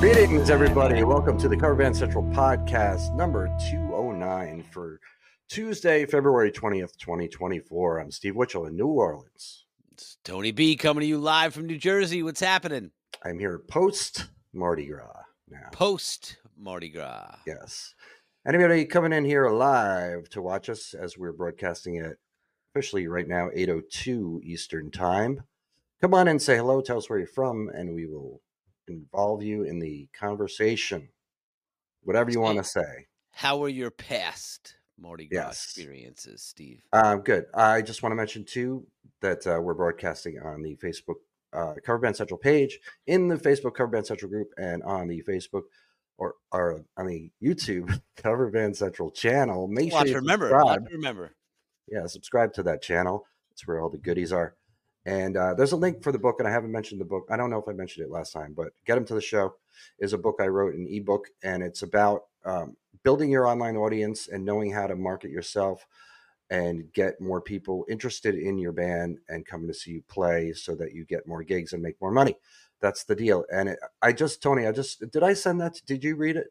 Greetings, everybody. Welcome to the Cover Band Central Podcast, number 209 for Tuesday, February 20th, 2024. I'm Steve Witchell in New Orleans. It's Tony B coming to you live from New Jersey. What's happening? I'm here post Mardi Gras now. Post Mardi Gras. Yes. Anybody coming in here live to watch us as we're broadcasting it officially right now, 8:02 Eastern Time? Come on in, say hello, tell us where you're from, and we will involve you in the conversation, whatever you want to say. How were your past Mardi Gras experiences, Steve? Good. I just want to mention too that we're broadcasting on the Facebook Cover Band Central page, in the Facebook Cover Band Central group, and on the Facebook or on the YouTube Cover Band Central channel. Make sure you remember. Yeah, subscribe to that channel. It's where all the goodies are. And there's a link for the book, and I haven't mentioned the book. I don't know if I mentioned it last time, but Get 'Em to the Show is a book I wrote, an ebook, and it's about building your online audience and knowing how to market yourself and get more people interested in your band and coming to see you play so that you get more gigs and make more money. That's the deal. And Tony, did I send that? Did you read it?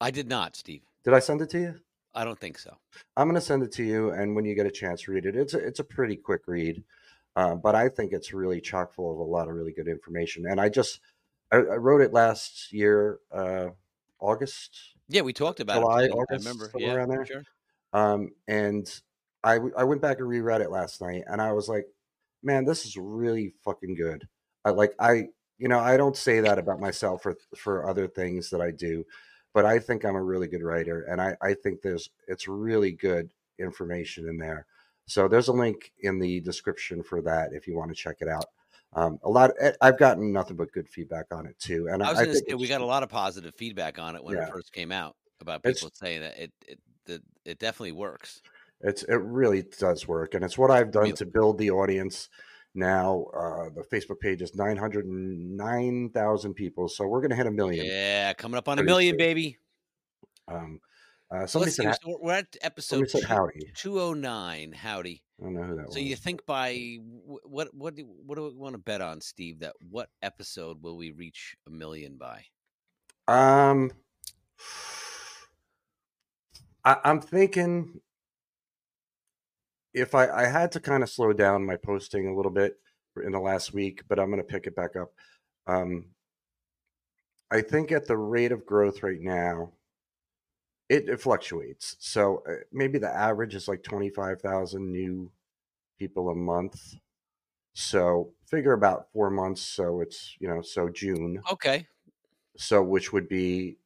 I did not, Steve. Did I send it to you? I don't think so. I'm going to send it to you, and when you get a chance, read it. It's a pretty quick read, but I think it's really chock full of a lot of really good information. And I wrote it last year, August. Yeah, we talked about July, it. August, I remember. Somewhere around there. Sure. And I went back and reread it last night, and I was like, man, this is really fucking good. I don't say that about myself for other things that I do. But I think I'm a really good writer, and I think it's really good information in there. So there's a link in the description for that if you want to check it out. I've gotten nothing but good feedback on it too. And I think we got a lot of positive feedback on it when it first came out about people saying that it definitely works. It really does work, and it's what I've done to build the audience. Now, the Facebook page is 909,000 people, so we're going to hit 1 million. Yeah, coming up on 1 million, baby. We're at episode 209. Howdy. I don't know who that was. So you think by what do we want to bet on, Steve? That what episode will we reach 1 million by? I'm thinking. If I had to kind of slow down my posting a little bit in the last week, but I'm going to pick it back up. I think at the rate of growth right now, it fluctuates. So maybe the average is like 25,000 new people a month. So figure about 4 months. So it's, so June. Okay. So which would be,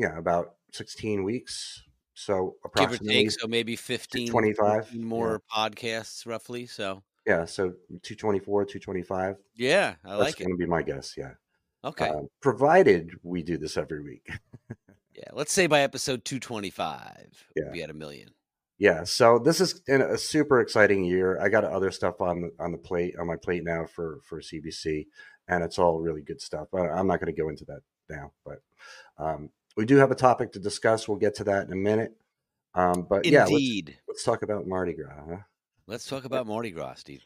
about 16 weeks. So approximately, give or take, so maybe 15, 25 more podcasts roughly. So yeah, so 224, 225. Yeah, that's going to be my guess. Yeah. Okay. Provided we do this every week. Yeah, let's say by episode 225, we'll be at 1 million. Yeah. So this is a super exciting year. I got other stuff on my plate now for CBC, and it's all really good stuff. I'm not going to go into that now, but We do have a topic to discuss. We'll get to that in a minute. But Indeed. Yeah, let's talk about Mardi Gras. Huh? Let's talk about Mardi Gras, Steve.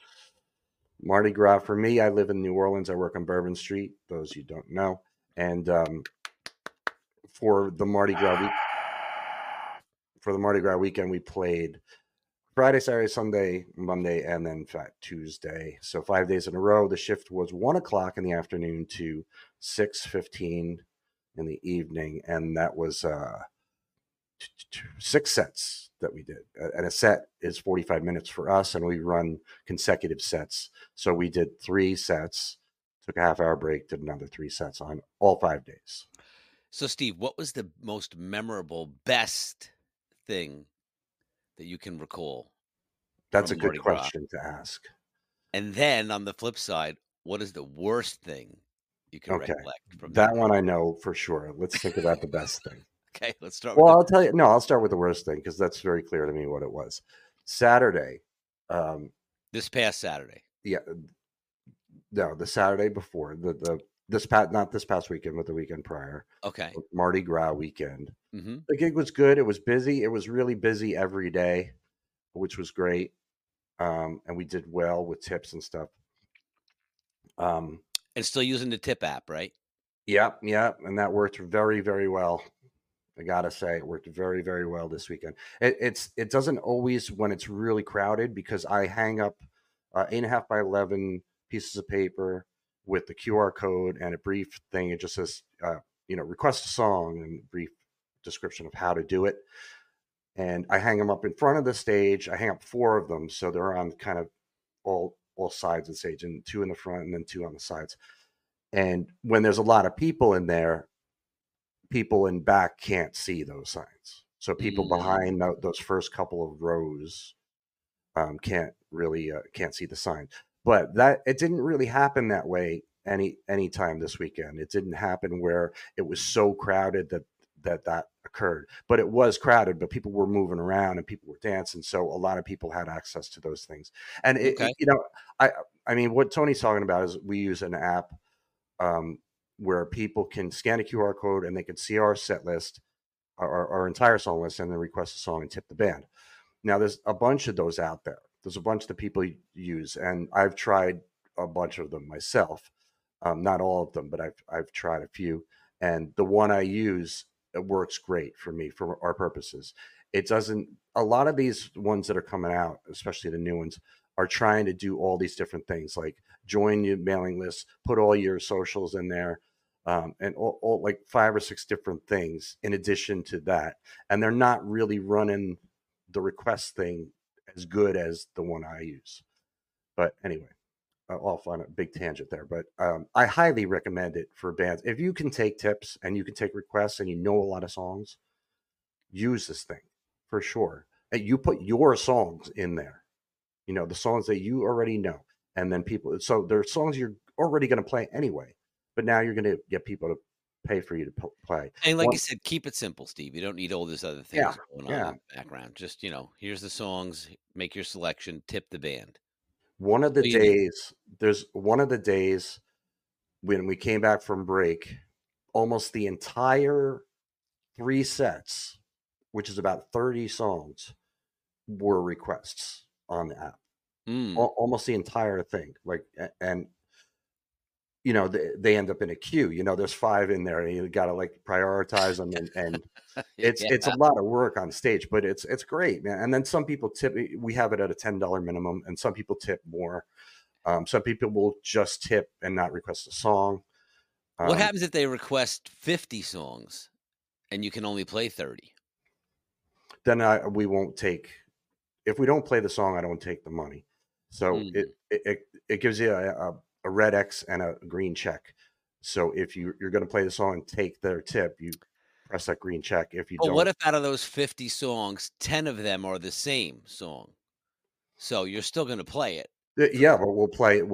Mardi Gras for me, I live in New Orleans. I work on Bourbon Street, those you don't know. And for the Mardi Gras weekend, we played Friday, Saturday, Sunday, Monday, and then Tuesday. So 5 days in a row. The shift was 1 o'clock in the afternoon to 6:15 in the evening. And that was 6 sets that we did. And a set is 45 minutes for us, and we run consecutive sets. So we did 3 sets, took a half hour break, did another 3 sets on all 5 days. So, Steve, what was the most memorable, best thing that you can recall? That's a good question to ask. And then on the flip side, what is the worst thing you can recollect from that? That one I know for sure. Let's think about the best thing. Okay, let's start. Well, I'll tell you. No, I'll start with the worst thing because that's very clear to me what it was. Saturday. This past Saturday. Yeah. No, the Saturday before not this past weekend, but the weekend prior. Okay. Mardi Gras weekend. Mm-hmm. The gig was good. It was busy. It was really busy every day, which was great. And we did well with tips and stuff. And still using the tip app, right? Yep. Yep. And that worked very, very well. I gotta say, it worked very, very well this weekend. It doesn't always when it's really crowded because I hang up 8.5 by 11 pieces of paper with the QR code and a brief thing. It just says, request a song and a brief description of how to do it. And I hang them up in front of the stage. I hang up 4 of them, so they're on kind of all sides of the stage, and 2 in the front and then 2 on the sides. And when there's a lot of people in there, people in back can't see those signs. So people behind those first couple of rows can't see the sign. But that it didn't really happen that way any time this weekend. It didn't happen where it was so crowded that occurred. But it was crowded, but people were moving around and people were dancing, so a lot of people had access to those things. And I mean, what Tony's talking about is we use an app where people can scan a QR code and they can see our set list, our entire song list, and then request a song and tip the band. Now, there's a bunch of those out there. There's a bunch that people use, and I've tried a bunch of them myself. Not all of them, but I've tried a few. And the one I use, it works great for me, for our purposes. It doesn't – a lot of these ones that are coming out, especially the new ones, are trying to do all these different things, like join your mailing list, put all your socials in there, and all like 5 or 6 different things in addition to that. And they're not really running the request thing as good as the one I use. But anyway, off on a big tangent there. But I highly recommend it for bands. If you can take tips and you can take requests and you know a lot of songs, use this thing for sure. And you put your songs in there, the songs that you already know. And then so there are songs you're already going to play anyway, but now you're going to get people to pay for you to play. And like you said, keep it simple, Steve. You don't need all this other things going on in the background. Just, here's the songs, make your selection, tip the band. One of the days when we came back from break, almost the entire 3 sets, which is about 30 songs, were requests on the app. Almost the entire thing, they end up in a queue. There's 5 in there, and you gotta prioritize them, and it's a lot of work on stage, but it's great, man. And then some people tip. We have it at a $10 minimum, and some people tip more. Some people will just tip and not request a song. What happens if they request 50 songs and you can only play 30? Then we won't take. If we don't play the song, I don't take the money. So it gives you a red X and a green check. So if you're going to play the song and take their tip, you press that green check. If you don't. What if out of those 50 songs, 10 of them are the same song? So you're still going to play it. Yeah, but we'll play it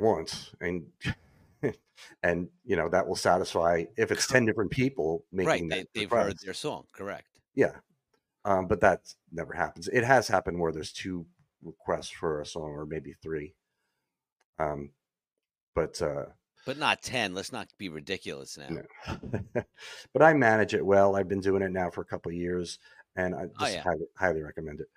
once, and that will satisfy if it's 10 different people making they've heard their song, correct? Yeah. But that never happens. It has happened where there's 2 requests for a song, or maybe 3. But not 10. Let's not be ridiculous now. No. But I manage it well. I've been doing it now for a couple of years, and I just highly recommend it.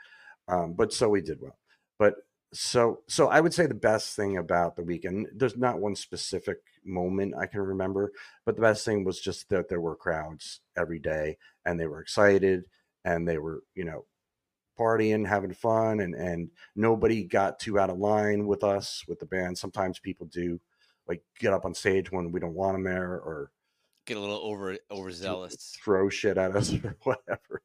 But so we did well. But so I would say the best thing about the weekend, there's not one specific moment I can remember, but the best thing was just that there were crowds every day, and they were excited, and they were, you know, partying, having fun, and nobody got too out of line with us, with the band. Sometimes people do, like, get up on stage when we don't want them there, or get a little overzealous, throw shit at us or whatever.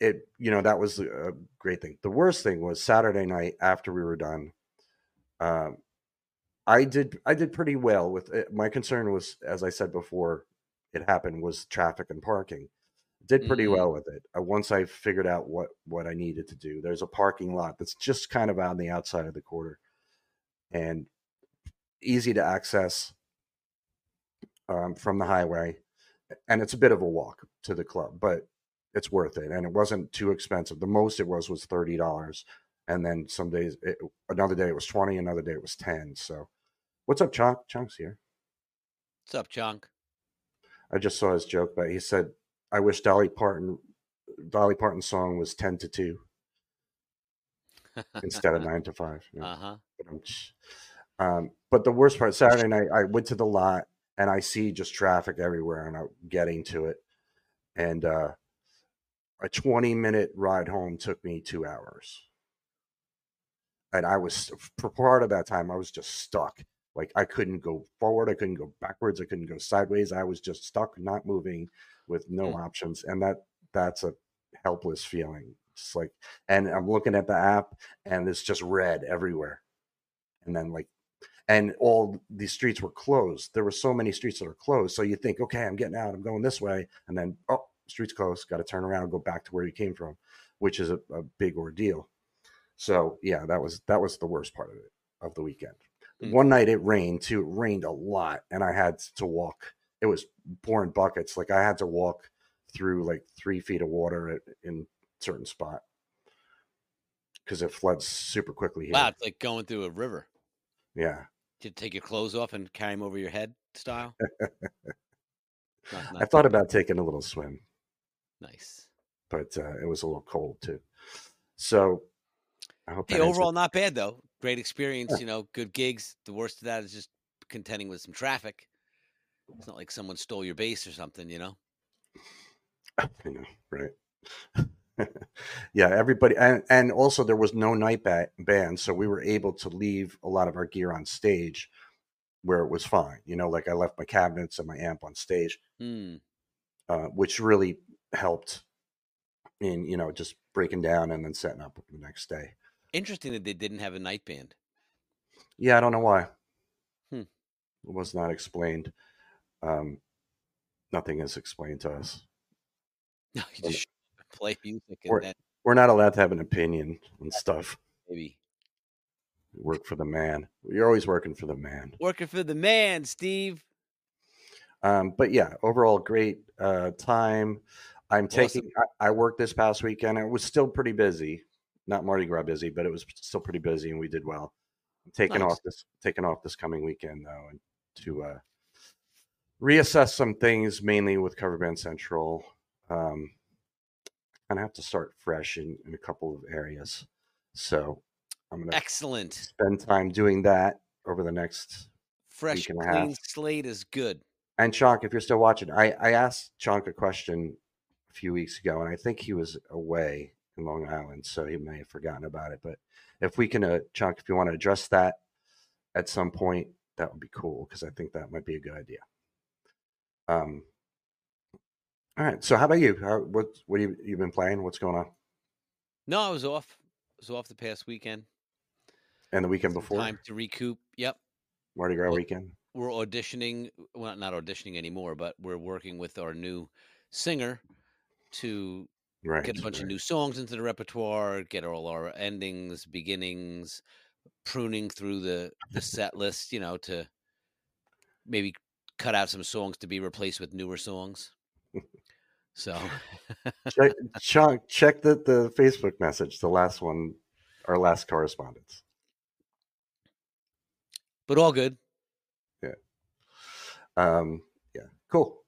It you know, that was a great thing. The worst thing was Saturday night after we were done. I did pretty well with it. My concern was, as I said before it happened, was traffic and parking. Did pretty well with it. Once I figured out what I needed to do, there's a parking lot that's just kind of on the outside of the quarter and easy to access from the highway. And it's a bit of a walk to the club, but it's worth it. And it wasn't too expensive. The most it was $30. And then some days, another day it was 20, another day it was 10. So what's up, Chonk? Chonk's here. What's up, Chonk? I just saw his joke, but he said, I wish Dolly Parton's song was 10 to 2 instead of 9 to 5. Yeah. Uh-huh. But the worst part, Saturday night, I went to the lot and I see just traffic everywhere, and I'm getting to it. And a 20-minute ride home took me 2 hours. And I was, for part of that time, I was just stuck. Like, I couldn't go forward. I couldn't go backwards. I couldn't go sideways. I was just stuck, not moving, with no options. And that's a helpless feeling. It's like, and I'm looking at the app and it's just red everywhere. And then, like, and all these streets were closed. There were so many streets that are closed. So you think, okay, I'm getting out, I'm going this way. And then, oh, street's closed. Got to turn around and go back to where you came from, which is a big ordeal. So yeah, that was the worst part of it, of the weekend. One night it rained too. It rained a lot. And I had to walk. It was pouring buckets. Like, I had to walk through like 3 feet of water in certain spot because it floods super quickly here. Wow, it's like going through a river. Yeah. Did you take your clothes off and carry them over your head style? I thought about taking a little swim. Nice. But it was a little cold too. So I hope overall not bad though. Great experience, yeah. You know, good gigs. The worst of that is just contending with some traffic. It's not like someone stole your bass or something, you know? I know, right. Yeah, everybody. And also there was no night band, so we were able to leave a lot of our gear on stage where it was fine. You know, like, I left my cabinets and my amp on stage, which really helped in, you know, just breaking down and then setting up the next day. Interesting that they didn't have a night band. Yeah, I don't know why. It was not explained. Nothing is explained to us. No, you just play music. We're not allowed to have an opinion and stuff. Maybe we work for the man. You're always working for the man. Working for the man, Steve. But yeah, overall great time. I worked this past weekend. It was still pretty busy. Not Mardi Gras busy, but it was still pretty busy, and we did well. I'm taking off this coming weekend though, and to reassess some things, mainly with Cover Band Central. And I have to start fresh in a couple of areas. So I'm going to spend time doing that over the next week and a half. Fresh, clean slate is good. And Chonk, if you're still watching, I asked Chonk a question a few weeks ago, and I think he was away in Long Island, so he may have forgotten about it. But if we can, Chonk, if you want to address that at some point, that would be cool, because I think that might be a good idea. All right. So how about you? What you been playing? What's going on? No, I was off. I was off the past weekend. And the weekend before? Time to recoup. Yep. Mardi Gras weekend. We're auditioning. Well, not auditioning anymore, but we're working with our new singer to get a bunch of new songs into the repertoire, get all our endings, beginnings, pruning through the set list, you know, to maybe cut out some songs to be replaced with newer songs. So check the Facebook message, the last one, our last correspondence. but all good. Yeah. Yeah. Cool.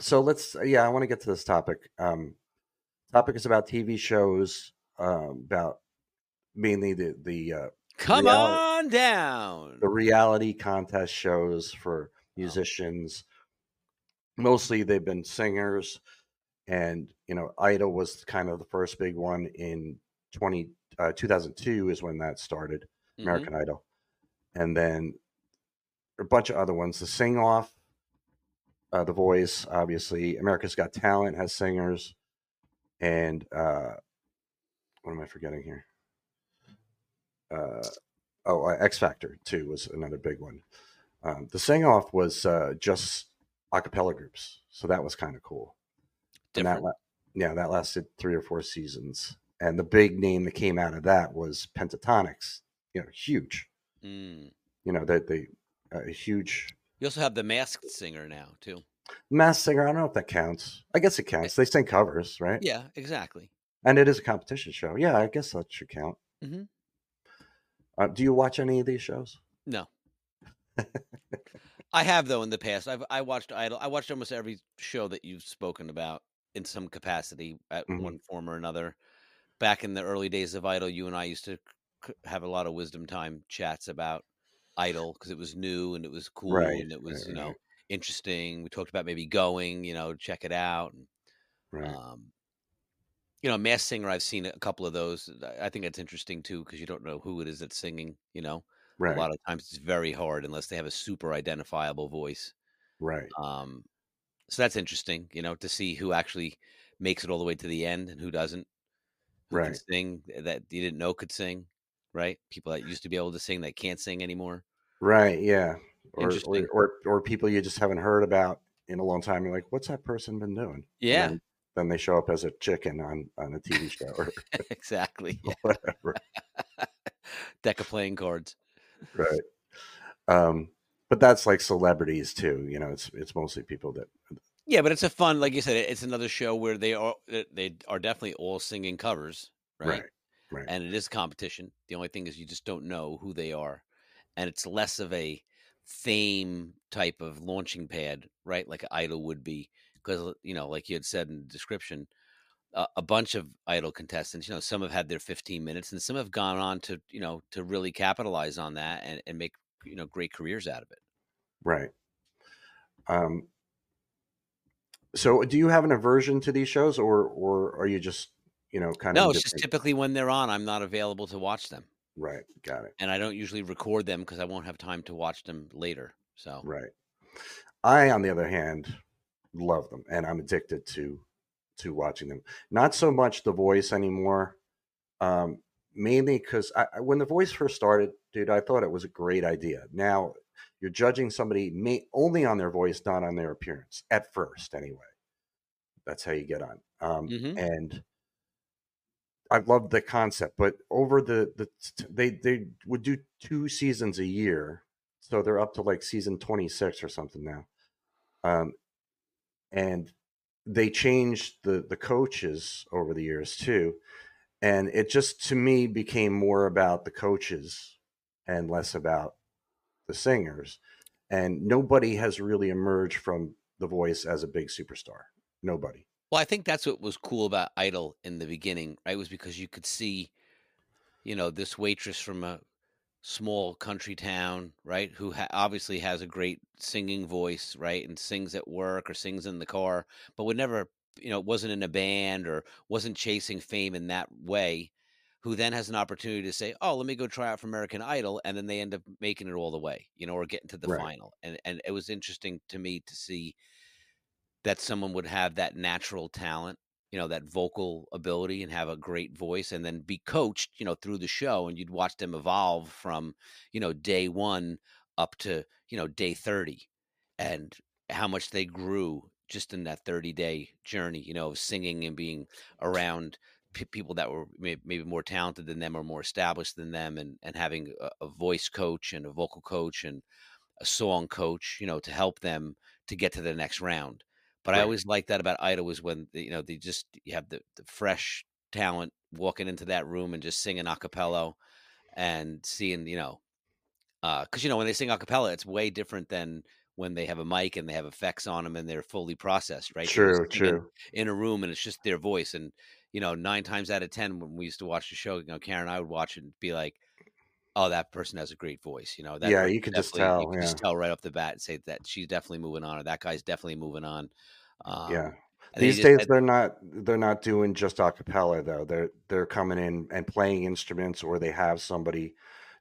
So let's, I want to get to this topic. Topic is about TV shows, about mainly the reality contest shows for musicians. Oh. Mostly they've been singers, and, Idol was kind of the first big one in 2002 is when that started, mm-hmm. American Idol. And then a bunch of other ones, The Sing-Off, The Voice, obviously, America's Got Talent has singers. And what am I forgetting here? X Factor too was another big one. The Sing-Off was just a cappella groups, so that was kind of cool. Different. And that lasted 3 or 4 seasons. And the big name that came out of that was Pentatonix. Huge. Mm. Huge. You also have The Masked Singer now too. Masked Singer, I don't know if that counts. I guess it counts. They sing covers, right? Yeah, exactly. And it is a competition show. Yeah, I guess that should count. Mm-hmm. Do you watch any of these shows? No. I have, though, in the past. I watched Idol. I watched almost every show that you've spoken about in some capacity at mm-hmm. one form or another. Back in the early days of Idol, you and I used to have a lot of wisdom time chats about Idol because it was new and it was cool, right, and it was, right, right. Interesting. We talked about maybe going, check it out. Right. Masked Singer, I've seen a couple of those. I think that's interesting too, because you don't know who it is that's singing, right. A lot of times it's very hard unless they have a super identifiable voice. Right. So that's interesting, to see who actually makes it all the way to the end and who doesn't. Who right. can sing that you didn't know could sing, right? People that used to be able to sing that can't sing anymore. Right. Yeah. Or people you just haven't heard about in a long time. You're like, what's that person been doing? Yeah. Then they show up as a chicken on a TV show. Or exactly. Or whatever. Deck of playing cards. Right. But that's like celebrities too. It's mostly people that. Yeah, but it's a fun, like you said, it's another show where they are definitely all singing covers, right? Right. And it is competition. The only thing is you just don't know who they are. And it's less of a fame type of launching pad, right? Like Idol would be, because like you had said in the description, a bunch of Idol contestants, some have had their 15 minutes, and some have gone on to to really capitalize on that and make great careers out of it. Right. So, do you have an aversion to these shows, or are you just kind of? No, it's just typically when they're on, I'm not available to watch them. Right. Got it. And I don't usually record them because I won't have time to watch them later. So, right. I, on the other hand, love them, and I'm addicted to watching them. Not so much The Voice anymore. Mainly because when The Voice first started, dude, I thought it was a great idea. Now you're judging somebody only on their voice, not on their appearance at first. Anyway, that's how you get on. Mm-hmm. And I loved the concept, but over they would do 2 seasons a year, so they're up to like season 26 or something now, and they changed the coaches over the years too, and it just to me became more about the coaches and less about the singers, and nobody has really emerged from The Voice as a big superstar. Nobody. Well, I think that's what was cool about Idol in the beginning, right? Was because you could see, this waitress from a small country town, right? Who obviously has a great singing voice, right? And sings at work or sings in the car, but would never, wasn't in a band or wasn't chasing fame in that way, who then has an opportunity to say, oh, let me go try out for American Idol. And then they end up making it all the way, or getting to the right. final. And it was interesting to me to see that someone would have that natural talent, that vocal ability and have a great voice, and then be coached, through the show, and you'd watch them evolve from, day 1 up to, day 30, and how much they grew just in that 30-day journey, of singing and being around people that were maybe more talented than them or more established than them, and having a voice coach and a vocal coach and a song coach, to help them to get to the next round. But right. I always liked that about Idol was when, they just, you have the fresh talent walking into that room and just singing a cappella and seeing, you know, because, you know, when they sing a cappella, it's way different than when they have a mic and they have effects on them and they're fully processed, right? True. In a room, and it's just their voice. And, you know, 9 times out of 10, when we used to watch the show, you know, Karen and I would watch it and be like, oh, that person has a great voice. You know, that you could just tell. You could just tell right off the bat and say that she's definitely moving on, or that guy's definitely moving on. These days they're not doing just a cappella though. They're coming in and playing instruments, or they have somebody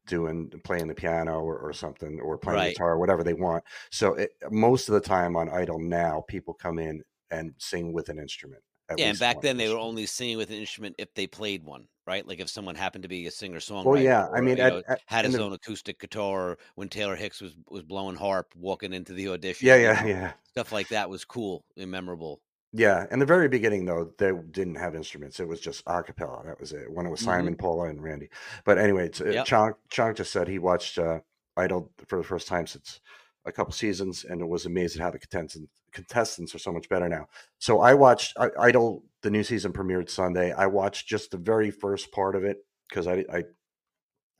playing the piano or something, or playing guitar, or whatever they want. So most of the time on Idol now, people come in and sing with an instrument. Yeah, and back then they were only singing with an instrument if they played one, right? Like if someone happened to be a singer-songwriter, had his own acoustic guitar, or when Taylor Hicks was blowing harp walking into the audition. Yeah. Stuff like that was cool and memorable. Yeah, in the very beginning, though, they didn't have instruments. It was just a cappella. That was it. When it was Simon, Paula, and Randy. But anyway, Chonk just said he watched Idol for the first time since a couple seasons, and it was amazing how the contestants are so much better now. So I watched Idol. The new season premiered Sunday. I watched just the very first part of it because I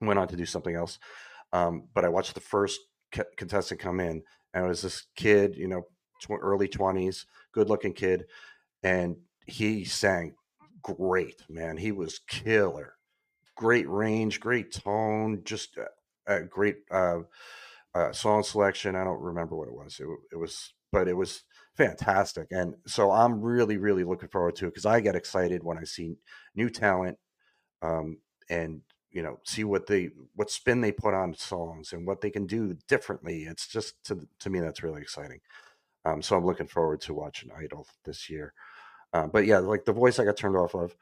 went on to do something else. But I watched the first contestant come in, and it was this kid, you know, early 20s, good looking kid, and he sang great, man. He was killer. Great range, great tone, just a great song selection. I don't remember what it was. But it was fantastic. And so I'm really, really looking forward to it because I get excited when I see new talent, and, you know, see what spin they put on songs and what they can do differently. It's just, to me, that's really exciting. So I'm looking forward to watching Idol this year. But yeah, like The Voice I got turned off of.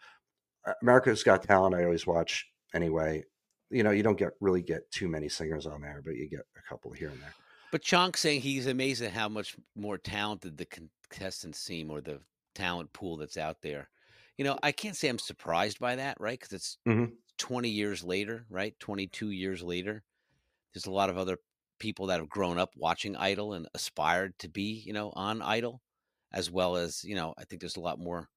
America's Got Talent I always watch anyway. You know, you don't really get too many singers on there, but you get a couple here and there. But Chonk's saying he's amazed at how much more talented the contestants seem, or the talent pool that's out there. You know, I can't say I'm surprised by that, right? Because it's 20 years later, right? 22 years later. There's a lot of other people that have grown up watching Idol and aspired to be, you know, on Idol, as well as, you know, I think there's a lot more,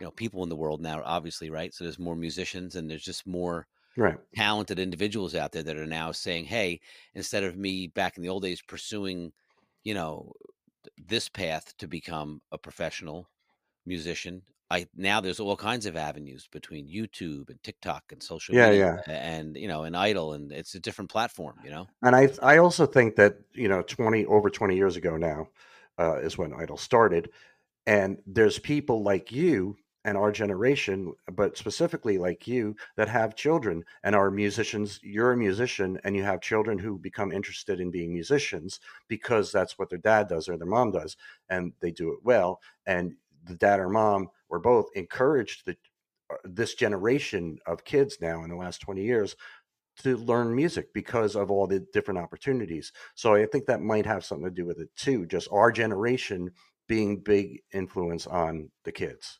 you know, people in the world now, obviously, right? So there's more musicians, and there's just more talented individuals out there that are now saying, hey, instead of me back in the old days pursuing, you know, this path to become a professional musician, now there's all kinds of avenues between YouTube and TikTok and social media and, you know, and Idol, and it's a different platform, you know? And I also think that, you know, over 20 years ago now is when Idol started. And there's people like you and our generation, but specifically like you, that have children and are musicians. You're a musician and you have children who become interested in being musicians because that's what their dad does or their mom does. And they do it well. And the dad or mom or both encouraged this generation of kids now in the last 20 years to learn music because of all the different opportunities. So I think that might have something to do with it too, just our generation being big influence on the kids.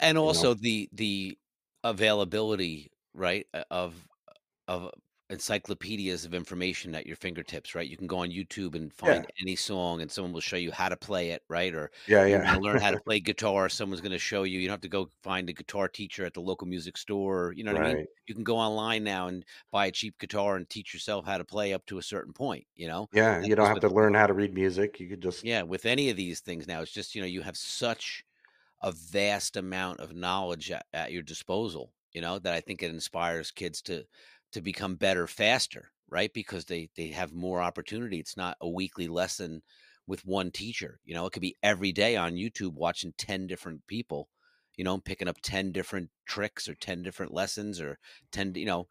And also the availability, right, of encyclopedias of information at your fingertips, right? You can go on YouTube and find any song, and someone will show you how to play it, right? Or you learn how to play guitar, someone's going to show you. You don't have to go find a guitar teacher at the local music store. You know what I mean? You can go online now and buy a cheap guitar and teach yourself how to play up to a certain point, you know? Yeah, you don't have to learn how to read music. You could just... Yeah, with any of these things now, it's just, you know, you have such a vast amount of knowledge at your disposal, you know, that I think it inspires kids to become better faster, right? Because they have more opportunity. It's not a weekly lesson with one teacher. You know, it could be every day on YouTube watching 10 different people, you know, picking up 10 different tricks or 10 different lessons or 10, you know,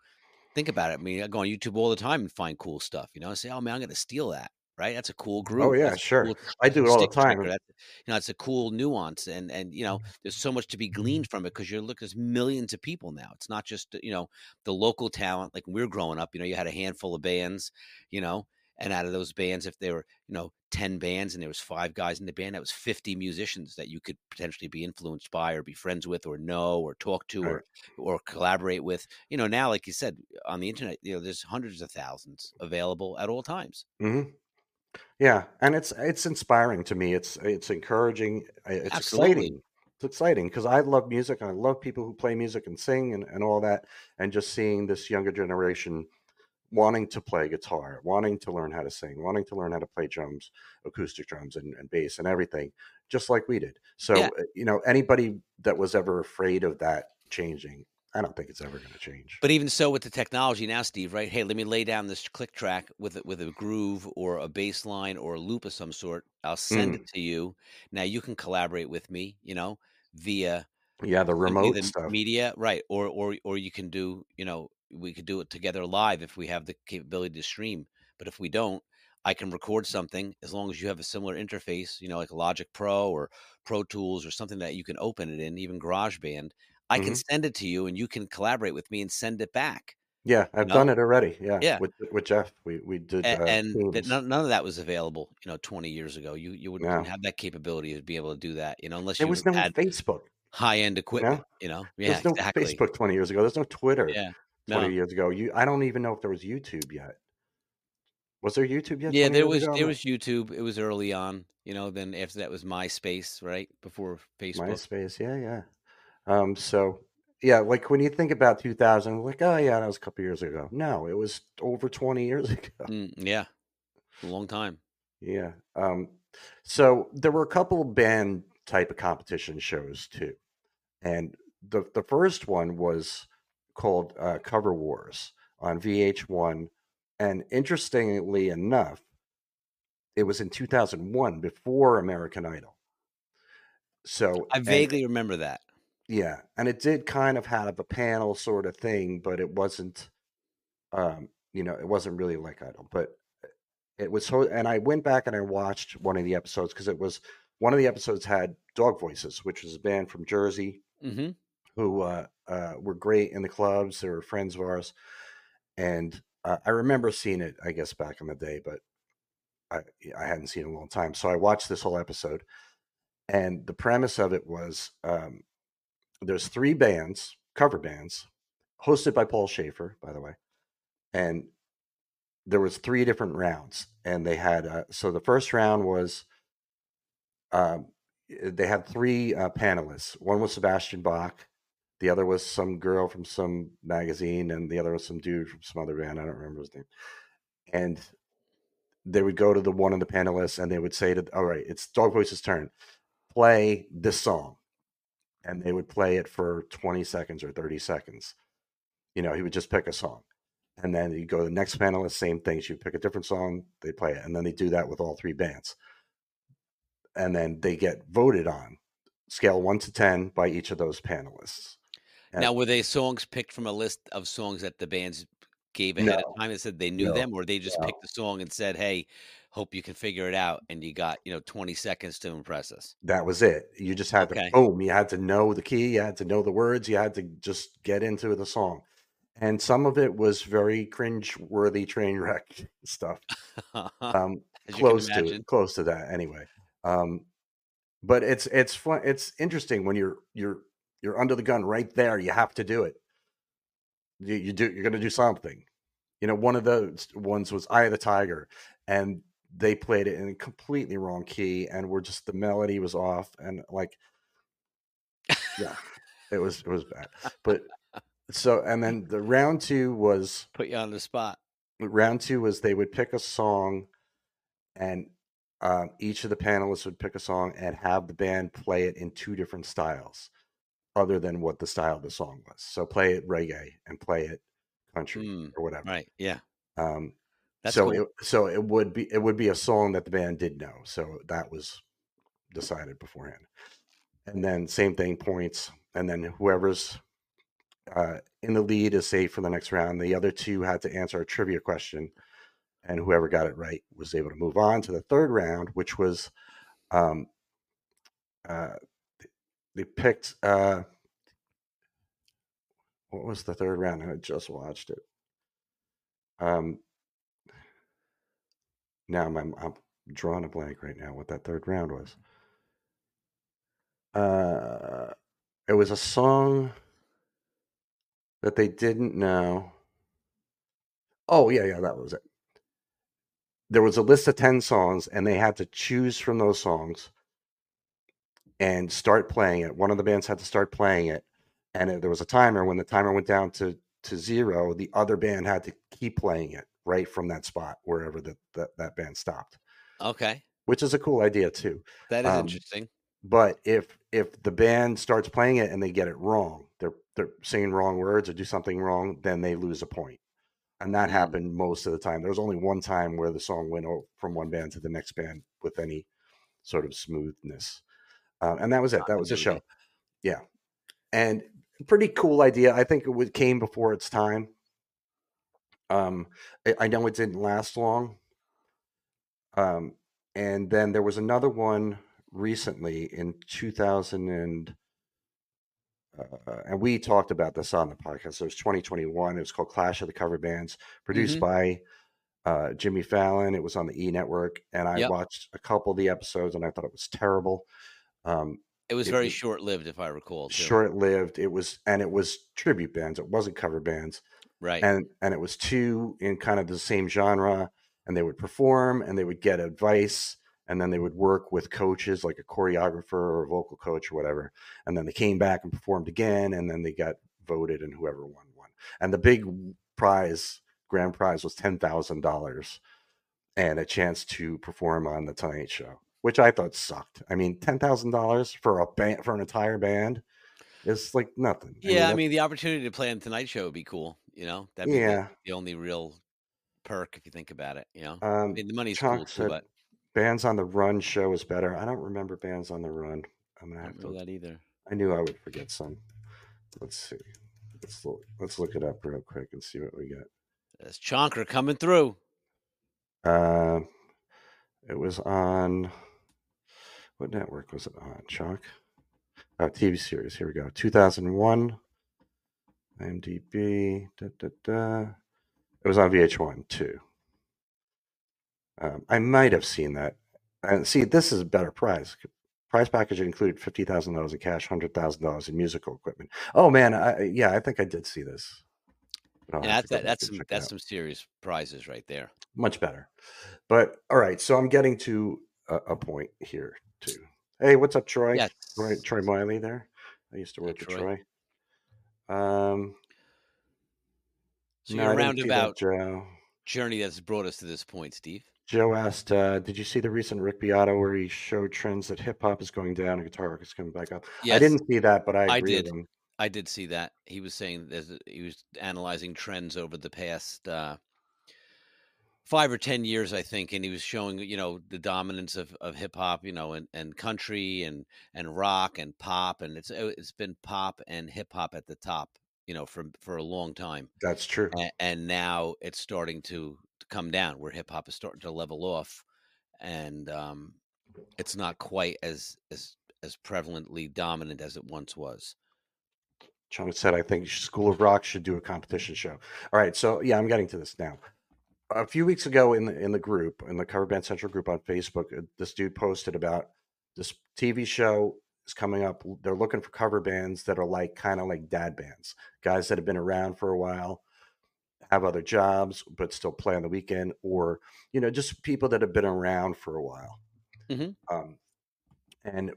think about it. I mean, I go on YouTube all the time and find cool stuff, you know, and say, oh man, I'm going to steal that. Right. That's a cool group. Oh, yeah, sure. Cool, I do it all the time. That's, you know, it's a cool nuance. And, you know, there's so much to be gleaned from it because there's millions of people now. It's not just, you know, the local talent. Like when we were growing up, you know, you had a handful of bands, you know, and out of those bands, if there were, you know, 10 bands and there was 5 guys in the band, that was 50 musicians that you could potentially be influenced by or be friends with or know or talk to or collaborate with. You know, now, like you said, on the internet, you know, there's hundreds of thousands available at all times. Mm-hmm. Yeah, and it's inspiring to me. It's encouraging. It's Absolutely. Exciting It's exciting because I love music and I love people who play music and sing and all that. And just seeing this younger generation wanting to play guitar, wanting to learn how to sing, wanting to learn how to play drums, acoustic drums and bass and everything, just like we did. So, yeah. You know, anybody that was ever afraid of that changing, I don't think it's ever going to change. But even so with the technology now, Steve, right? Hey, let me lay down this click track with a groove or a bass line or a loop of some sort. I'll send it to you. Now you can collaborate with me, you know, via the remote stuff. Media, right. Or you can do, you know, we could do it together live if we have the capability to stream. But if we don't, I can record something as long as you have a similar interface, you know, like Logic Pro or Pro Tools or something that you can open it in, even GarageBand. I can send it to you and you can collaborate with me and send it back. Yeah. I've done it already. Yeah. With Jeff, we did. And none of that was available, you know, 20 years ago. You wouldn't have that capability to be able to do that, you know, unless there was no Facebook, high end equipment, you know? Yeah, there's no Facebook 20 years ago. There's no Twitter 20 years ago. I don't even know if there was YouTube yet. Was there YouTube yet? Yeah, there was YouTube. It was early on, you know, then after that was MySpace, right? Before Facebook. MySpace. Yeah. Yeah. Like when you think about 2000, like, oh yeah, that was a couple years ago. No, it was over 20 years ago. Yeah. A long time. Yeah. So there were a couple of band type of competition shows too. And the first one was called Cover Wars on VH1. And interestingly enough, it was in 2001 before American Idol. So I vaguely remember that. Yeah, and it did kind of have a panel sort of thing, but it wasn't, it wasn't really like Idol. But it was, and I went back and I watched one of the episodes because it was one of the episodes had Dog Voices, which was a band from Jersey who were great in the clubs. They were friends of ours, and I remember seeing it, I guess, back in the day, but I hadn't seen it in a long time. So I watched this whole episode, and the premise of it was. There's three bands, cover bands, hosted by Paul Schaefer, by the way. And there was three different rounds. And they had, so the first round was, they had three panelists. One was Sebastian Bach. The other was some girl from some magazine. And the other was some dude from some other band. I don't remember his name. And they would go to the one of the panelists and they would say, all right, it's Dog Voice's turn. Play this song. And they would play it for 20 seconds or 30 seconds. You know, he would just pick a song. And then you go to the next panelist, same thing. She would pick a different song, they play it. And then they do that with all three bands. And then they get voted on, scale 1 to 10 by each of those panelists. And now, were they songs picked from a list of songs that the bands gave ahead of time and said they knew them? Or they just picked the song and said, hey, hope you can figure it out, and you got, 20 seconds to impress us. That was it. You just had to, boom, you had to know the key, you had to know the words, you had to just get into the song. And some of it was very cringe-worthy train wreck stuff. Close to that anyway. But it's fun. It's interesting when you're under the gun right there. You have to do it. You're going to do something. One of those ones was Eye of the Tiger, and they played it in a completely wrong key, and the melody was off, and it was bad. But and then the round two was put you on the spot. Round two was they would pick a song, and each of the panelists would pick a song and have the band play it in two different styles, other than what the style of the song was. So play it reggae and play it country or whatever. Right. Yeah. That's so cool. It would be a song that the band did know. So that was decided beforehand. And then same thing, points. And then whoever's in the lead is safe for the next round. The other two had to answer a trivia question, and whoever got it right was able to move on to the third round, which was they picked what was the third round? I just watched it. Now I'm drawing a blank right now what that third round was. It was a song that they didn't know. Oh, yeah, that was it. There was a list of 10 songs, and they had to choose from those songs and start playing it. One of the bands had to start playing it, and there was a timer. When the timer went down to zero, the other band had to keep playing it right from that spot wherever that band stopped. Okay. Which is a cool idea too. That is interesting. But if the band starts playing it and they get it wrong, they're singing wrong words or do something wrong, then they lose a point. And that happened most of the time. There was only one time where the song went from one band to the next band with any sort of smoothness. And that was it. That was the show. Yeah. And pretty cool idea. I think it came before its time. I know it didn't last long. And then there was another one recently in 2000 and we talked about this on the podcast. So it was 2021. It was called Clash of the Cover Bands, produced by Jimmy Fallon. It was on the E! Network, and I watched a couple of the episodes, and I thought it was terrible. It was very short-lived, if I recall. Too. Short-lived. It was tribute bands. It wasn't cover bands, right? And it was two in kind of the same genre, and they would perform, and they would get advice. And then they would work with coaches, like a choreographer or a vocal coach or whatever. And then they came back and performed again. And then they got voted, and whoever won. And the big grand prize was $10,000 and a chance to perform on the Tonight Show, which I thought sucked. I mean, $10,000 for an entire band is like nothing. Yeah, I mean, the opportunity to play on the Tonight Show would be cool. You know, that'd be like the only real perk if you think about it. You know, I mean, the money's cool too, but. Bands on the Run show is better. I don't remember Bands on the Run. I'm gonna have to do that either. I knew I would forget some. Let's see. Let's look it up real quick and see what we got. That's Chonker coming through. It was on. What network was it on? Chonk. Oh, TV series. Here we go. 2001. IMDb. It was on VH1 too. I might have seen that. And see, this is a better prize. Prize package included $50,000 in cash, $100,000 in musical equipment. Oh man, I think I did see this. And that's some serious prizes right there. Much better. But all right, so I'm getting to a point here too. Hey, what's up, Troy? Yes. Troy Miley there. I used to work with Troy. So you're roundabout journey that's brought us to this point, Steve. Joe asked, did you see the recent Rick Beato where he showed trends that hip-hop is going down and guitar work is coming back up? Yes. I didn't see that, but I agree with him. I did see that. He was saying he was analyzing trends over the past 5 or 10 years, I think, and he was showing, you know, the dominance of hip-hop, you know, and country and rock and pop, and it's been pop and hip-hop at the top, you know, for a long time. That's true. And now it's starting to come down, where hip hop is starting to level off, and it's not quite as prevalently dominant as it once was. John said, I think School of Rock should do a competition show. All right, so yeah, I'm getting to this now. A few weeks ago in the group, in the Cover Band Central group on Facebook, this dude posted about this TV show is coming up. They're looking for cover bands that are like kind of like dad bands, guys that have been around for a while, have other jobs, but still play on the weekend, or, you know, just people that have been around for a while. Mm-hmm. And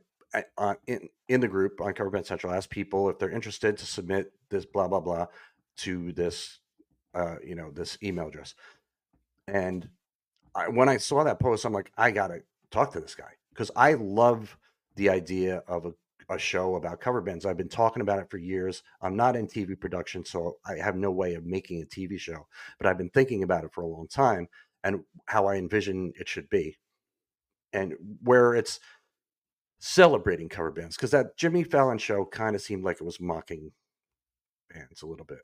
in the group on Cover Band Central, I asked people if they're interested to submit this blah, blah, blah to this, you know, this email address. And when I saw that post, I'm like, I got to talk to this guy, because I love the idea of a show about cover bands. I've been talking about it for years. I'm not in TV production, so I have no way of making a TV show, but I've been thinking about it for a long time and how I envision it should be, and where it's celebrating cover bands. Because that Jimmy Fallon show kind of seemed like it was mocking bands a little bit.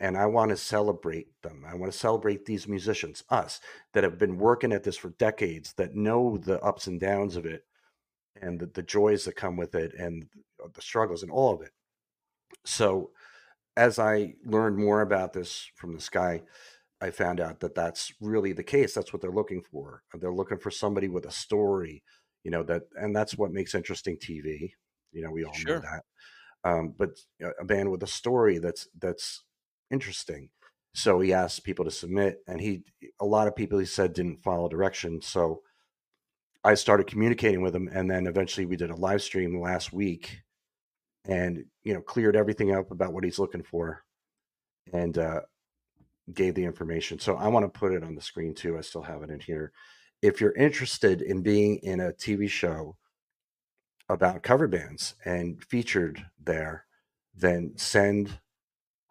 And I want to celebrate them. I want to celebrate these musicians, us, that have been working at this for decades, that know the ups and downs of it, and the joys that come with it, and the struggles, and all of it. So as I learned more about this from this guy, I found out that that's really the case. That's what they're looking for. They're looking for somebody with a story, you know, that, and that's what makes interesting TV. You know, we all know that. But a band with a story that's interesting. So he asked people to submit, and a lot of people, he said, didn't follow direction. So I started communicating with him, and then eventually we did a live stream last week, and cleared everything up about what he's looking for, and gave the information. So I want to put it on the screen too. I still have it in here. If you're interested in being in a TV show about cover bands and featured there, then send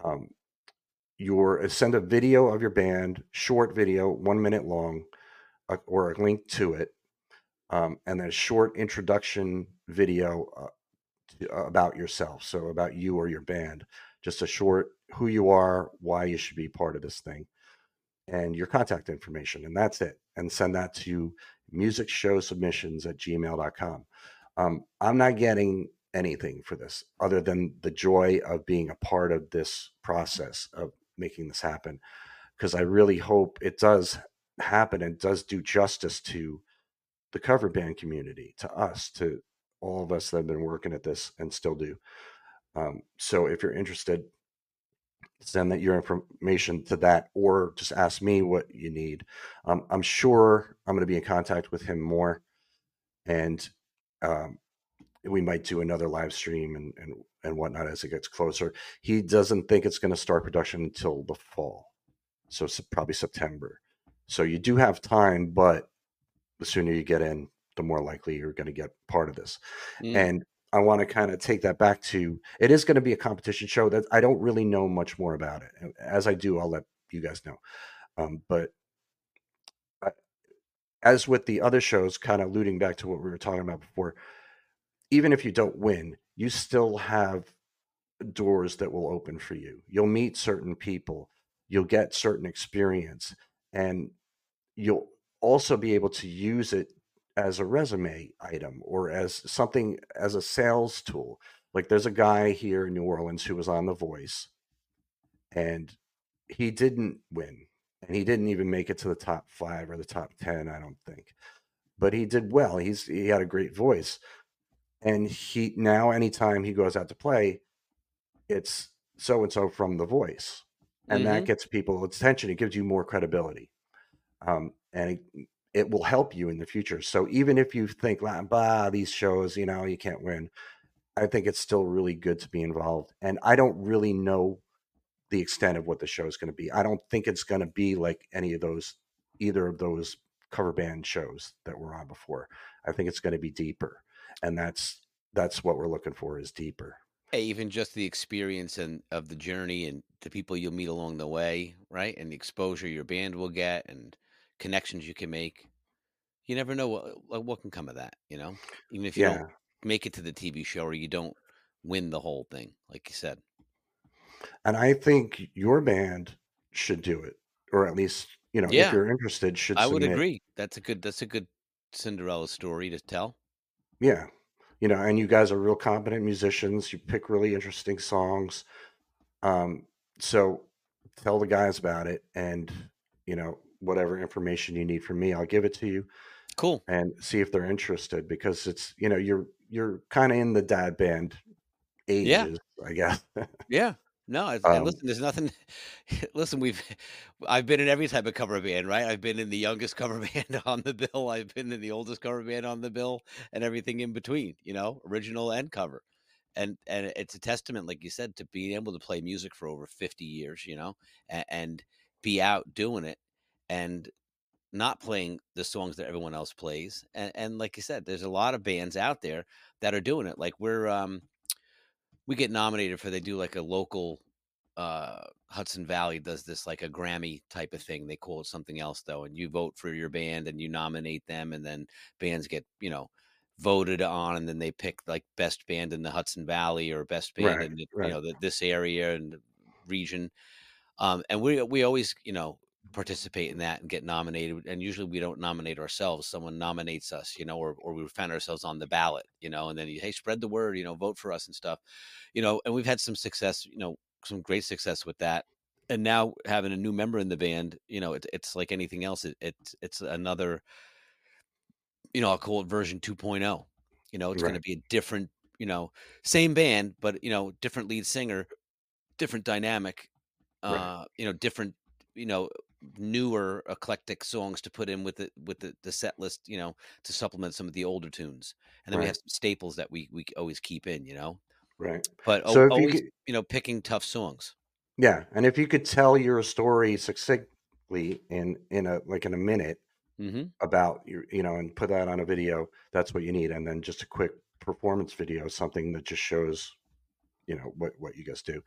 a video of your band, short video, 1 minute long, or a link to it, and then a short introduction video about yourself. So about you or your band, just a short who you are, why you should be part of this thing, and your contact information, and that's it. And send that to musicshowsubmissions@gmail.com. I'm not getting anything for this other than the joy of being a part of this process of making this happen, because I really hope it does happen and does do justice to the cover band community, to us, to all of us that have been working at this and still do. So if you're interested, send your information to that, or just ask me what you need. I'm sure I'm going to be in contact with him more, and we might do another live stream and whatnot as it gets closer. He doesn't think it's going to start production until the fall, so probably September. So you do have time, but the sooner you get in, the more likely you're going to get part of this. And I want to kind of take that back to, it is going to be a competition show that I don't really know much more about it. As I do, I'll let you guys know. But as with the other shows, kind of alluding back to what we were talking about before, even if you don't win, you still have doors that will open for you. You'll meet certain people, you'll get certain experience, and you'll also be able to use it as a resume item or as something, as a sales tool. Like, there's a guy here in New Orleans who was on The Voice, and he didn't win, and he didn't even make it to the top 5 or the top 10, I don't think, but he did well. He had a great voice, and he now anytime he goes out to play, it's so-and-so from The Voice, and that gets people attention. It gives you more credibility, and it will help you in the future. So even if you think, these shows, you can't win, I think it's still really good to be involved. And I don't really know the extent of what the show is going to be. I don't think it's going to be like either of those cover band shows that were on before. I think it's going to be deeper. And that's what we're looking for, is deeper. Hey, even just the experience and of the journey and the people you'll meet along the way, right? And the exposure your band will get and connections you can make. You never know what can come of that, even if you don't make it to the TV show or you don't win the whole thing, like you said. And I think your band should do it, or at least if you're interested, should submit. I would agree. That's a good Cinderella story to tell. And you guys are real competent musicians. You pick really interesting songs, so tell the guys about it, and whatever information you need from me, I'll give it to you. Cool. And see if they're interested, because it's, you're kind of in the dad band ages, I guess. Yeah. No, listen, there's nothing. Listen, I've been in every type of cover band, right? I've been in the youngest cover band on the bill. I've been in the oldest cover band on the bill, and everything in between, original and cover. And it's a testament, like you said, to being able to play music for over 50 years, and be out doing it, and not playing the songs that everyone else plays. And like you said, there's a lot of bands out there that are doing it. Like, we're we get nominated for, they do like a local Hudson Valley does this, like a Grammy type of thing. They call it something else though. And you vote for your band and you nominate them, and then bands get, voted on, and then they pick like best band in the Hudson Valley or best band this area and region. And we always, participate in that and get nominated, and usually we don't nominate ourselves, someone nominates us, or we found ourselves on the ballot, and then spread the word, vote for us and stuff, and we've had some success, some great success with that. And now having a new member in the band, it's like anything else, it's another, I'll call it version 2.0, it's going to be a different, same band, but different lead singer, different dynamic, different newer eclectic songs to put in with the set list, you know, to supplement some of the older tunes. And then we have some staples that we always keep in, you know? Right. But so always, picking tough songs. Yeah. And if you could tell your story succinctly in a minute about your, you know, and put that on a video, that's what you need. And then just a quick performance video, something that just shows, you know, what you guys do.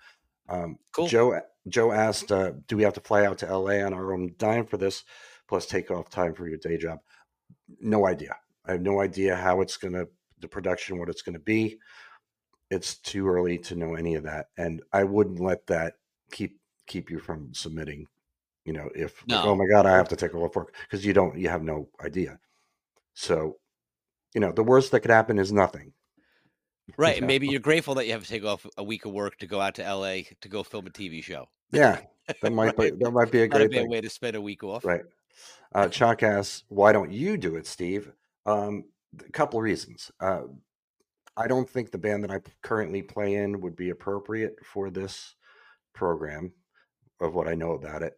Cool. Joe asked, do we have to fly out to LA on our own dime for this, plus take off time for your day job? No idea. I have no idea how it's going to, the production, what it's going to be. It's too early to know any of that. And I wouldn't let that keep you from submitting, you know, like, oh my God, I have to take off work, because you have no idea. So, you know, the worst that could happen is nothing. Right. You know? Maybe you're grateful that you have to take off a week of work to go out to LA to go film a TV show. Yeah. That might be a great way to spend a week off. Right. Chuck asks, why don't you do it, Steve? A couple of reasons. I don't think the band that I currently play in would be appropriate for this program, of what I know about it.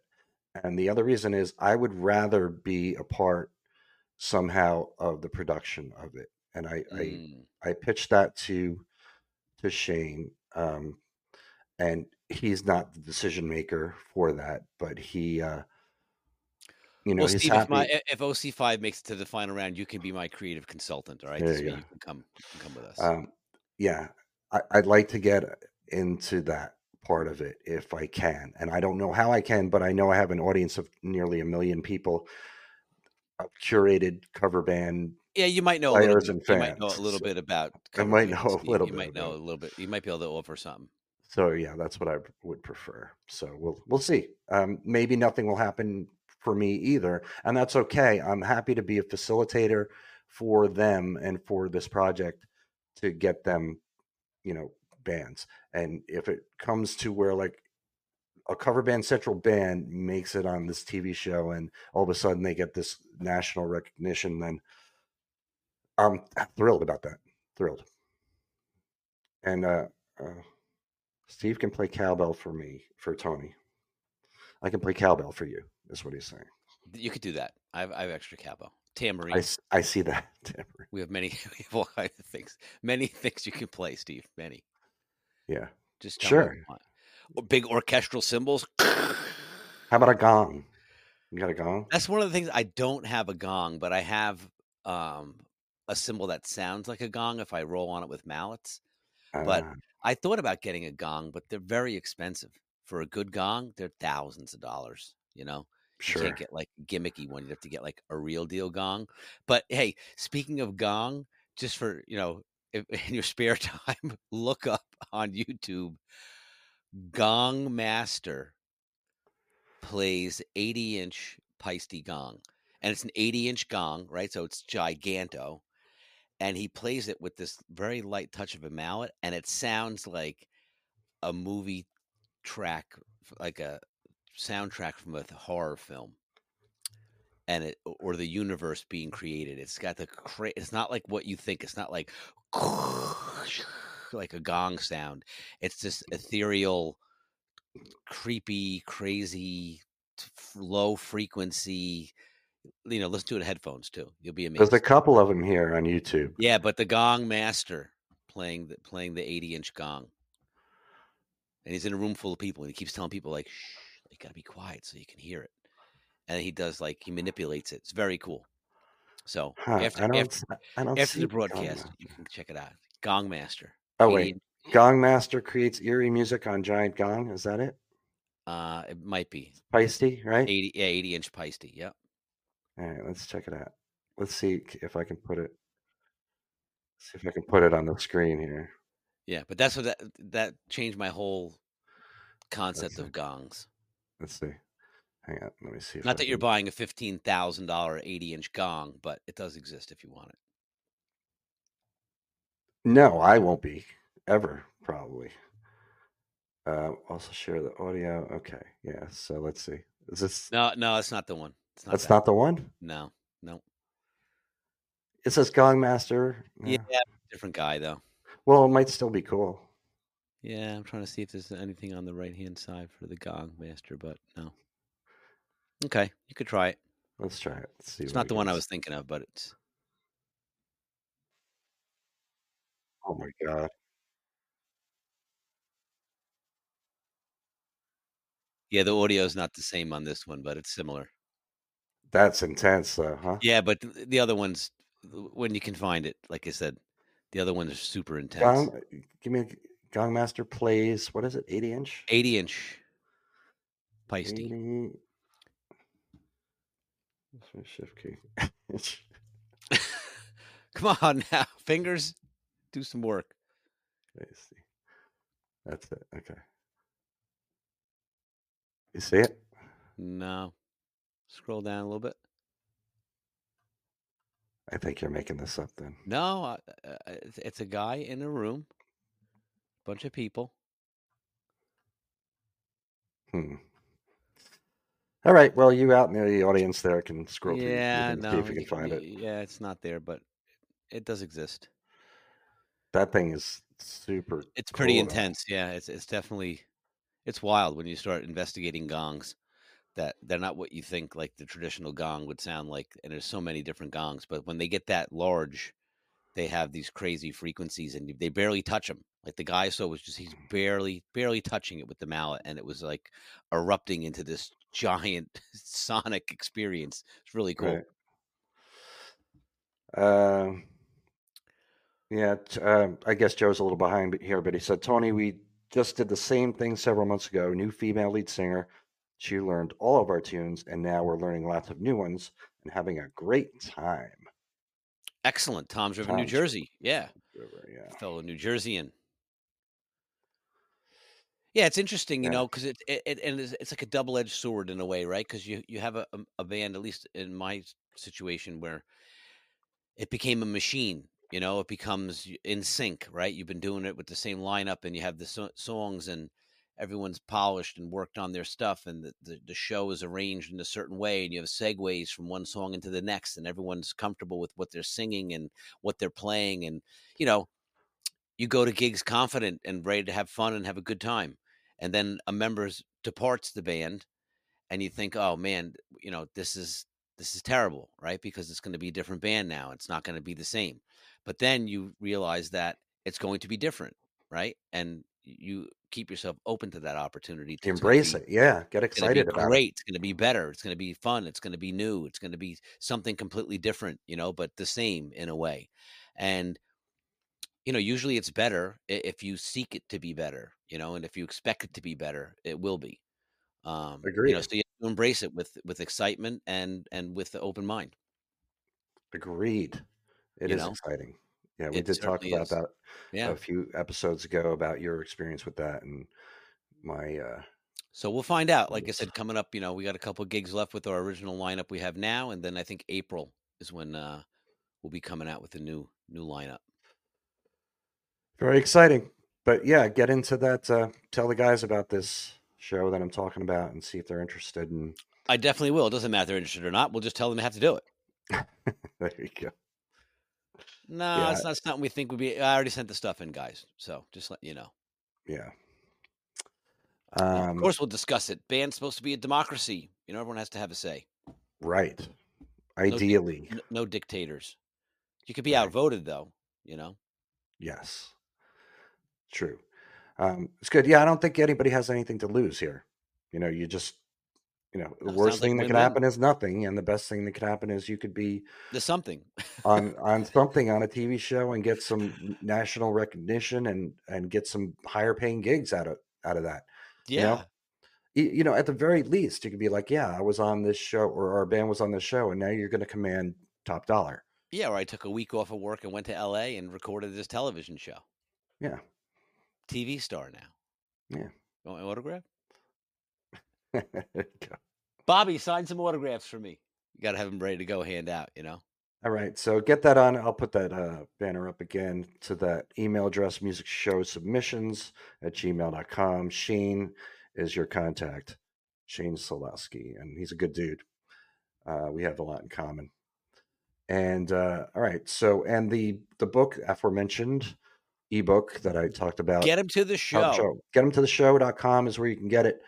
And the other reason is I would rather be a part somehow of the production of it. And I pitched that to Shane, and he's not the decision maker for that, but he, you know, well, Steve, if OC5 makes it to the final round, you can be my creative consultant. All right, there you can come with us. Yeah, I'd like to get into that part of it if I can, and I don't know how I can, but I know I have an audience of nearly 1 million people, a curated cover band. Yeah, you might know a little bit. You might know a little bit about. I might know a little bit. You might know a little bit. You might be able to offer something. So yeah, that's what I would prefer. So we'll see. Maybe nothing will happen for me either, and that's okay. I'm happy to be a facilitator for them and for this project to get them, you know, bands. And if it comes to where like a Cover Band Central band makes it on this TV show and all of a sudden they get this national recognition, then I'm thrilled about that. Thrilled. And Steve can play cowbell for me, for Tony. I can play cowbell for you, is what he's saying. You could do that. I have extra cowbell. Tambourine. I see that. Tambourine. We have all kinds of things. Many things you can play, Steve. Many. Yeah. Just sure. Big orchestral cymbals. How about a gong? You got a gong? That's one of the things. I don't have a gong, but I have a cymbal that sounds like a gong if I roll on it with mallets. But I thought about getting a gong, but they're very expensive. For a good gong, they're thousands of dollars, you know? Sure. You can't get like gimmicky one. You have to get like a real deal gong. But hey, speaking of gong, just for, you know, in your spare time, look up on YouTube, Gong Master plays 80-inch Paiste gong. And it's an 80-inch gong, right? So it's giganto. And he plays it with this very light touch of a mallet. And it sounds like a movie track, like a soundtrack from a horror film, and it, or the universe being created. It's got it's not like what you think. It's not like a gong sound. It's this ethereal, creepy, crazy, low frequency. You know, listen to it in headphones too. You'll be amazed. There's a couple of them here on YouTube. Yeah, but the Gong Master playing the 80-inch gong, and he's in a room full of people, and he keeps telling people like, "Shh, you gotta be quiet so you can hear it." And he does he manipulates it. It's very cool. So after the broadcast, you can check it out. Gong Master. Oh wait, Gong Master creates eerie music on giant gong. Is that it? It might be Paiste, right? 80-inch Paiste. Yep. All right, let's check it out. Let's see if I can put it. See if I can put it on the screen here. Yeah, but that's what that changed my whole concept of gongs. Let's see. Hang on, let me see. Not that you're buying a $15,000 80-inch gong, but it does exist if you want it. No, I won't be ever probably. Also share the audio. Okay, yeah. So let's see. Is this? No, that's not the one. That's not the one? No. It says Gong Master. Yeah, different guy, though. Well, it might still be cool. Yeah, I'm trying to see if there's anything on the right-hand side for the Gong Master, but no. Okay, you could try it. Let's try it. Let's see. It's not the one I was thinking of, but it's... Oh, my God. Yeah, the audio is not the same on this one, but it's similar. That's intense, though, huh? Yeah, but the other ones, when you can find it, like I said, the other ones are super intense. Give me a... Gong Master plays, what is it, 80-inch? 80-inch. Paiste. 80... That's my shift key. Come on now. Fingers, do some work. Let's see. That's it. Okay. You see it? No. Scroll down a little bit. I think you're making this up then. No, it's a guy in a room. Bunch of people. All right. Well, you out near the audience there can scroll through. Yeah, no, see if you can find it. Yeah, it's not there, but it does exist. That thing is super. It's pretty intense. Yeah, it's definitely, it's wild when you start investigating gongs. That they're not what you think, like the traditional gong would sound like. And there's so many different gongs, but when they get that large, they have these crazy frequencies, and they barely touch them. Like the guy I saw was he's barely touching it with the mallet, and it was like erupting into this giant sonic experience. It's really cool. Right. I guess Joe's a little behind here, but he said, Tony, we just did the same thing several months ago. New female lead singer. She learned all of our tunes, and now we're learning lots of new ones and having a great time. Excellent. Tom's River, New Jersey. Yeah. Fellow New Jerseyan. Yeah, it's interesting, you know, because it's like a double-edged sword in a way, right? Because you have a band, at least in my situation, where it became a machine, you know, it becomes in sync, right? You've been doing it with the same lineup, and you have the songs, and everyone's polished and worked on their stuff, and the show is arranged in a certain way, and you have segues from one song into the next, and everyone's comfortable with what they're singing and what they're playing, and, you know, you go to gigs confident and ready to have fun and have a good time. And then a member departs the band, and you think, oh, man, you know, this is terrible, right? Because it's going to be a different band now. It's not going to be the same. But then you realize that it's going to be different, right? And you keep yourself open to that opportunity to embrace it. Yeah. Get excited about it. Great. It's going to be better. It's going to be fun. It's going to be new. It's going to be something completely different, you know, but the same in a way. And, you know, usually it's better if you seek it to be better, you know, and if you expect it to be better, it will be. Agreed. You know, so you have to embrace it with excitement and with the open mind. Agreed. It is exciting. Yeah, we did talk about that a few episodes ago about your experience with that and my. So we'll find out. Like I said, coming up, you know, we got a couple of gigs left with our original lineup we have now, and then I think April is when we'll be coming out with a new lineup. Very exciting, but yeah, get into that. Tell the guys about this show that I'm talking about and see if they're interested. And I definitely will. It doesn't matter if they're interested or not. We'll just tell them they have to do it. There you go. No, yeah. It's not something we think would be. I already sent the stuff in, guys. So just let you know. Yeah. Of course, we'll discuss it. Band's supposed to be a democracy. You know, everyone has to have a say. Right. Ideally. No dictators. You could be outvoted, though, you know? Yes. True. It's good. Yeah, I don't think anybody has anything to lose here. You know, you just. You know, the worst thing that could happen is nothing, and the best thing that could happen is you could be something on something on a TV show and get some national recognition and get some higher paying gigs out of that. Yeah, you know, at the very least, you could be like, yeah, I was on this show, or our band was on this show, and now you're going to command top dollar. Yeah, or I took a week off of work and went to LA and recorded this television show. Yeah, TV star now. Yeah, you want an autograph? Bobby, sign some autographs for me. You got to have them ready to go hand out, you know? All right. So get that on. I'll put that banner up again to that email address, musicshowsubmissions@gmail.com. Sheen is your contact, Sheen Solowski, and he's a good dude. We have a lot in common. And all right. So, and the book aforementioned ebook that I talked about. Get 'em to the show. Get 'em to the show.com is where you can get it.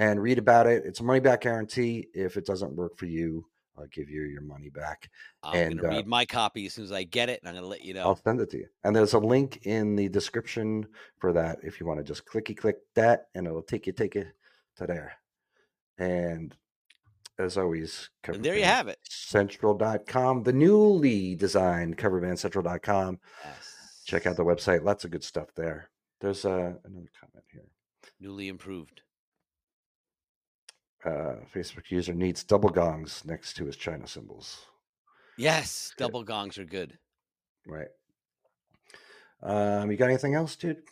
and read about it. It's a money-back guarantee. If it doesn't work for you, I'll give you your money back. I'm going to read my copy as soon as I get it, and I'm going to let you know. I'll send it to you. And there's a link in the description for that if you want to just click that, and it'll take you to there. And as always, and there you have it. Central.com, the newly designed coverbandcentral.com. Yes. Check out the website. Lots of good stuff there. There's another comment here. Newly improved. Facebook user needs double gongs next to his China symbols. Yes, double gongs are good. Right. You got anything else, dude?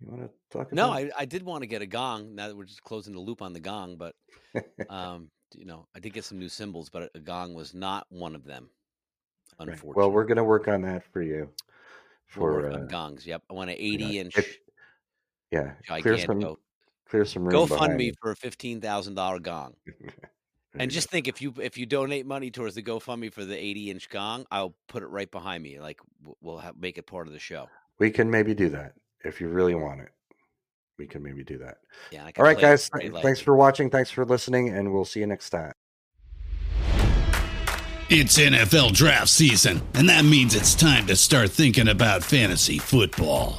You want to talk about? No, I did want to get a gong now that we're just closing the loop on the gong, but I did get some new symbols, but a gong was not one of them, unfortunately. Right. Well, we're going to work on that for you. For gongs, yep. I want an 80-inch. Clear some room. Go fund me for a $15,000 gong. And just think, if you donate money towards the GoFundMe for the 80-inch gong, I'll put it right behind me. Like we'll make it part of the show. We can maybe do that if you really want it. We can maybe do that. Yeah. All right, guys. Thanks for watching. Thanks for listening, and we'll see you next time. It's NFL draft season, and that means it's time to start thinking about fantasy football.